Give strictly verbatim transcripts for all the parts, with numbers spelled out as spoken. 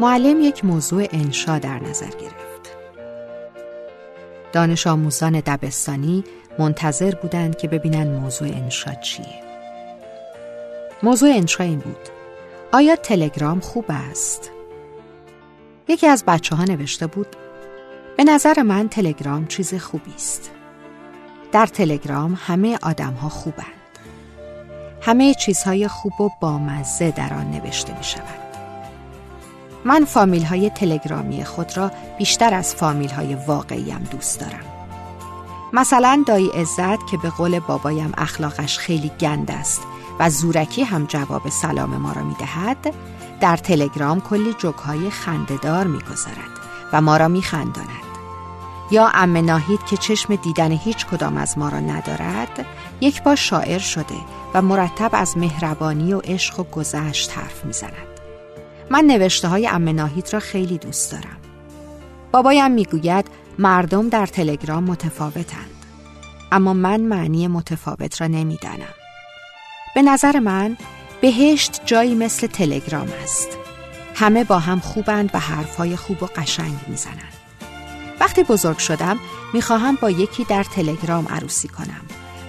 معلم یک موضوع انشا در نظر گرفت. دانش آموزان دبستانی منتظر بودند که ببینن موضوع انشا چیه. موضوع انشا این بود: آیا تلگرام خوب است؟ یکی از بچه‌ها نوشته بود: به نظر من تلگرام چیز خوبی است. در تلگرام همه آدم‌ها خوبند. همه چیزهای خوب و بامزه در آن نوشته می شود. من فامیل های تلگرامی خود را بیشتر از فامیل های واقعیم دوست دارم. مثلا دایی عزت که به قول بابایم اخلاقش خیلی گند است و زورکی هم جواب سلام ما را می دهد، در تلگرام کلی جوک‌های خنده‌دار می گذارد و ما را می خنداند. یا عمه ناهید که چشم دیدن هیچ کدام از ما را ندارد، یک بار شاعر شده و مرتب از مهربانی و عشق و گذشت حرف می زند. من نوشته های عمه ناهید را خیلی دوست دارم. بابایم میگوید مردم در تلگرام متفاوتند، اما من معنی متفاوت را نمیدانم. به نظر من بهشت جایی مثل تلگرام است. همه با هم خوبند و حرفهای خوب و قشنگ میزنند. وقتی بزرگ شدم میخواهم با یکی در تلگرام عروسی کنم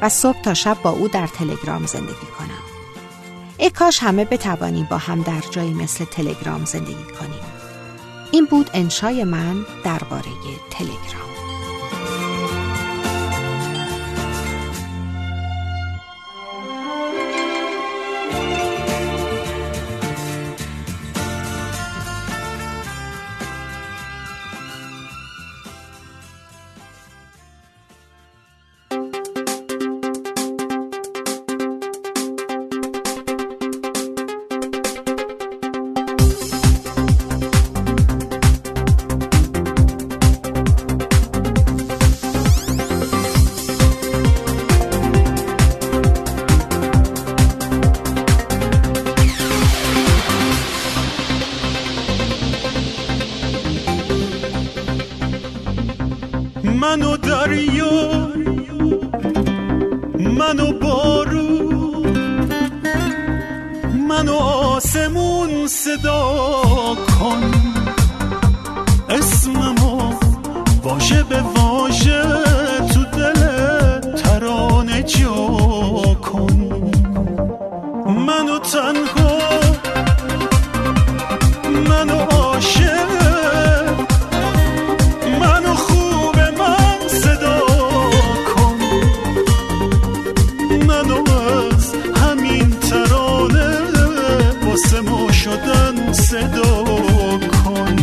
و صبح تا شب با او در تلگرام زندگی کنم. ای کاش همه بتوانیم با هم در جایی مثل تلگرام زندگی کنیم. این بود انشای من درباره تلگرام. منو دریا، منو بارون، منو آسمون صدا کن. اسممو واژه به واژه تو دل ترانه جا کن. منو تنها، منو عاشق، صدا کن.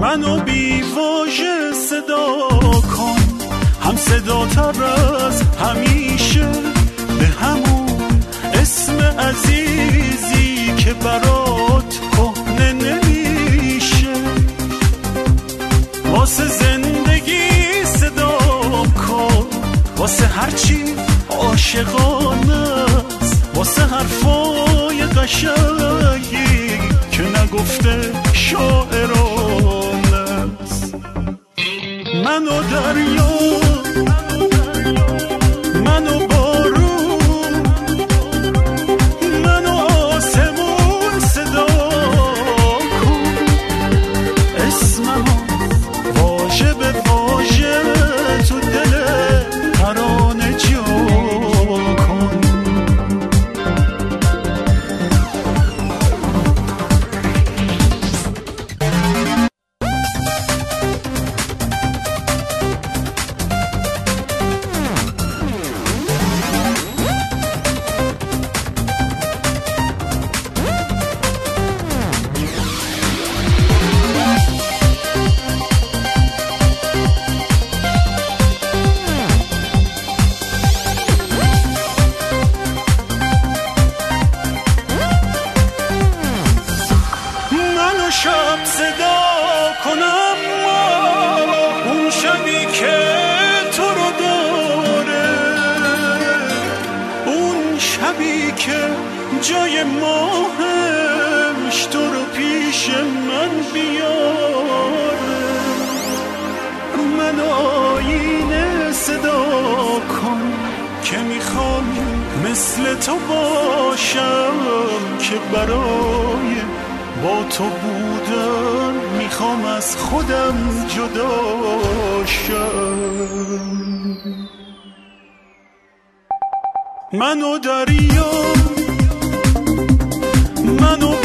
منو بی واژه صدا کن، هم صدا تر از همیشه به همون اسم عزیزی که برات کهنه نمیشه. واسه زندگی صدا کن، واسه هرچی عاشقانه، واسه حرفای قشنگی که نگفته شاعرانه. منو دریا، منو بارون، منو آسمون صدا کن. اسممو واژه به واژه تو دل ترانه جا. شب صدا کنم ما اون شبی که تو رو داره، اون شبی که جای ماهمش تو رو پیش من بیاره. منو آینه صدا کن که میخوام مثل تو باشم، که برای با تو بودم میخوام از خودم جدا شم. منو دریا منو